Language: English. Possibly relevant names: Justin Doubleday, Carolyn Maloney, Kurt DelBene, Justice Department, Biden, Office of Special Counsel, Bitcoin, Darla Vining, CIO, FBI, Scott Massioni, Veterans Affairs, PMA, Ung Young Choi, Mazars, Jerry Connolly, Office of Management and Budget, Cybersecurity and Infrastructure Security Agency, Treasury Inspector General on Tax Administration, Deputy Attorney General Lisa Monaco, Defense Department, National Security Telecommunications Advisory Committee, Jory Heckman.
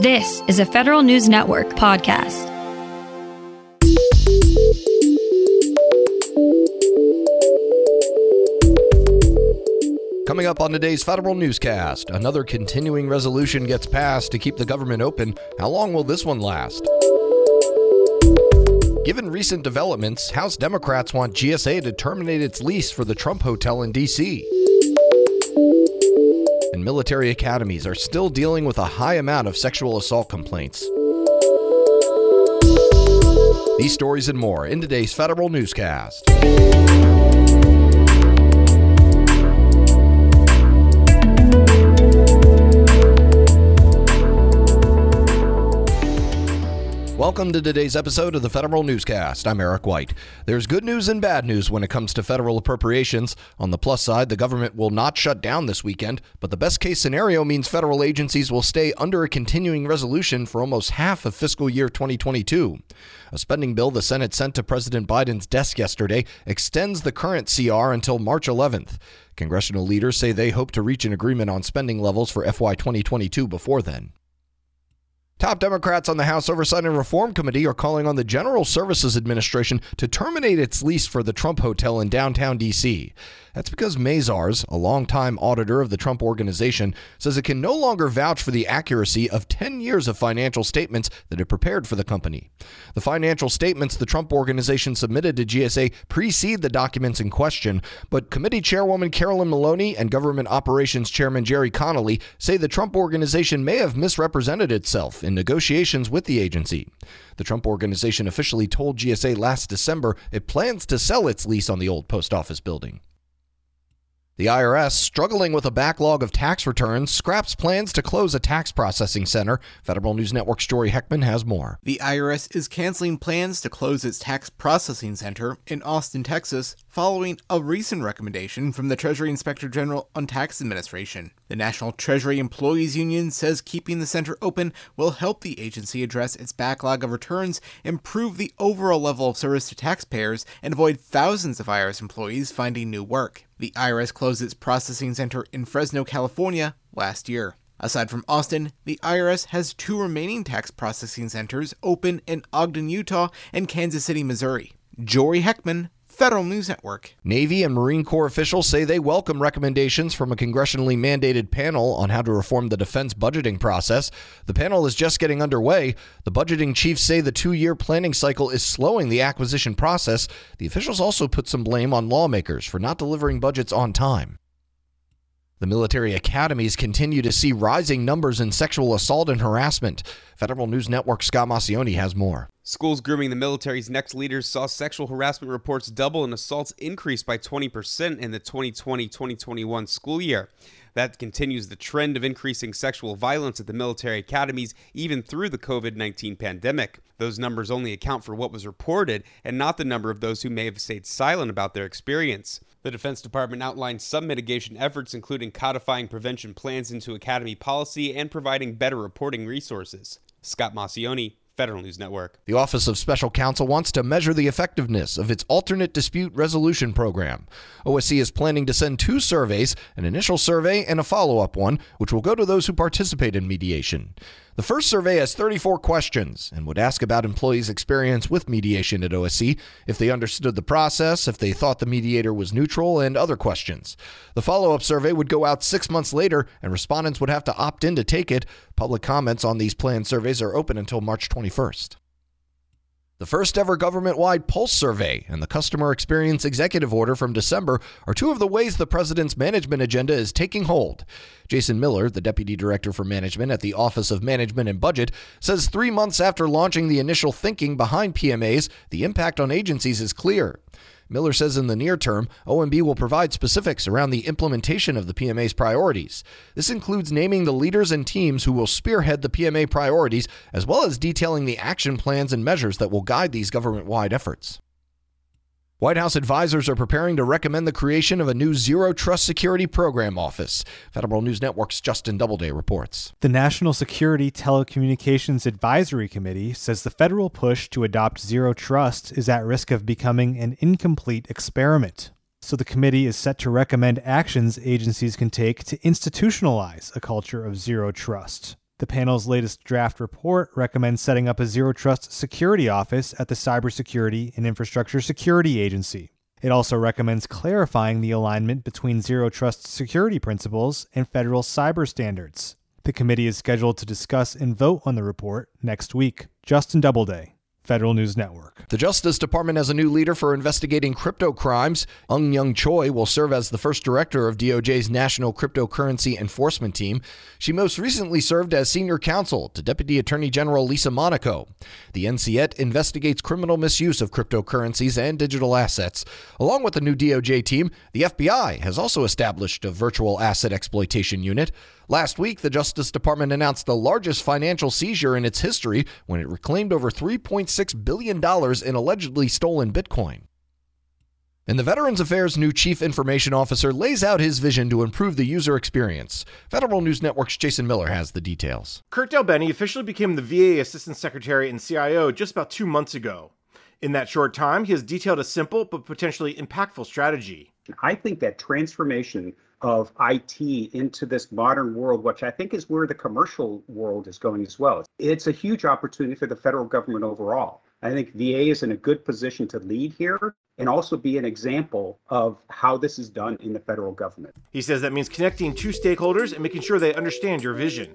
This is a Federal News Network podcast. Coming up on today's Federal Newscast, another continuing resolution gets passed to keep the government open. How long will this one last? Given recent developments, House Democrats want GSA to terminate its lease for the Trump Hotel in D.C. And military academies are still dealing with a high amount of sexual assault complaints. These stories and more in today's Federal Newscast. Welcome to today's episode of the Federal Newscast. I'm Eric White. There's good news and bad news when it comes to federal appropriations. On the plus side, the government will not shut down this weekend, but the best case scenario means federal agencies will stay under a continuing resolution for almost half of fiscal year 2022. A spending bill the Senate sent to President Biden's desk yesterday extends the current CR until March 11th. Congressional leaders say they hope to reach an agreement on spending levels for FY 2022 before then. Top Democrats on the House Oversight and Reform Committee are calling on the General Services Administration to terminate its lease for the Trump Hotel in downtown D.C. That's because Mazars, a longtime auditor of the Trump Organization, says it can no longer vouch for the accuracy of 10 years of financial statements that it prepared for the company. The financial statements the Trump Organization submitted to GSA precede the documents in question, but Committee Chairwoman Carolyn Maloney and Government Operations Chairman Jerry Connolly say the Trump Organization may have misrepresented itself in negotiations with the agency. The Trump Organization officially told GSA last December it plans to sell its lease on the old post office building. The IRS, struggling with a backlog of tax returns, scraps plans to close a tax processing center. Federal News Network's Jory Heckman has more. The IRS is canceling plans to close its tax processing center in Austin, Texas, following a recent recommendation from the Treasury Inspector General on Tax Administration. The National Treasury Employees Union says keeping the center open will help the agency address its backlog of returns, improve the overall level of service to taxpayers, and avoid thousands of IRS employees finding new work. The IRS closed its processing center in Fresno, California, last year. Aside from Austin, the IRS has two remaining tax processing centers open in Ogden, Utah, and Kansas City, Missouri. Jory Heckman, Federal News Network. Navy and Marine Corps officials say they welcome recommendations from a congressionally mandated panel on how to reform the defense budgeting process. The panel is just getting underway. The budgeting chiefs say the two-year planning cycle is slowing the acquisition process. The officials also put some blame on lawmakers for not delivering budgets on time. The military academies continue to see rising numbers in sexual assault and harassment. Federal News Network's Scott Massioni has more. Schools grooming the military's next leaders saw sexual harassment reports double and assaults increase by 20% in the 2020-2021 school year. That continues the trend of increasing sexual violence at the military academies even through the COVID-19 pandemic. Those numbers only account for what was reported and not the number of those who may have stayed silent about their experience. The Defense Department outlined some mitigation efforts, including codifying prevention plans into academy policy and providing better reporting resources. Scott Massioni, Federal News Network. The Office of Special Counsel wants to measure the effectiveness of its alternate dispute resolution program. OSC is planning to send two surveys, an initial survey and a follow-up one, which will go to those who participate in mediation. The first survey has 34 questions and would ask about employees' experience with mediation at OSC, if they understood the process, if they thought the mediator was neutral, and other questions. The follow-up survey would go out 6 months later, and respondents would have to opt in to take it. Public comments on these planned surveys are open until March 21st. The first ever government-wide pulse survey and the customer experience executive order from December are two of the ways the president's management agenda is taking hold. Jason Miller, the deputy director for management at the Office of Management and Budget, says 3 months after launching the initial thinking behind PMAs, the impact on agencies is clear. Miller says in the near term, OMB will provide specifics around the implementation of the PMA's priorities. This includes naming the leaders and teams who will spearhead the PMA priorities, as well as detailing the action plans and measures that will guide these government-wide efforts. White House advisors are preparing to recommend the creation of a new zero-trust security program office. Federal News Network's Justin Doubleday reports. The National Security Telecommunications Advisory Committee says the federal push to adopt zero-trust is at risk of becoming an incomplete experiment. So the committee is set to recommend actions agencies can take to institutionalize a culture of zero-trust. The panel's latest draft report recommends setting up a Zero Trust Security Office at the Cybersecurity and Infrastructure Security Agency. It also recommends clarifying the alignment between Zero Trust security principles and federal cyber standards. The committee is scheduled to discuss and vote on the report next week. Justin Doubleday, Federal News Network. The Justice Department has a new leader for investigating crypto crimes. Ung Young Choi will serve as the first director of DOJ's National Cryptocurrency Enforcement Team. She most recently served as senior counsel to Deputy Attorney General Lisa Monaco. The NCET investigates criminal misuse of cryptocurrencies and digital assets. Along with the new DOJ team, the FBI has also established a virtual asset exploitation unit. Last week, the Justice Department announced the largest financial seizure in its history when it reclaimed over $3.6 billion in allegedly stolen Bitcoin. And the Veterans Affairs' new chief information officer lays out his vision to improve the user experience. Federal News Network's Jason Miller has the details. Kurt DelBene officially became the VA Assistant Secretary and CIO just about 2 months ago. In that short time, he has detailed a simple but potentially impactful strategy. I think that transformation of IT into this modern world, which I think is where the commercial world is going as well. It's a huge opportunity for the federal government overall. I think VA is in a good position to lead here and also be an example of how this is done in the federal government. He says that means connecting two stakeholders and making sure they understand your vision.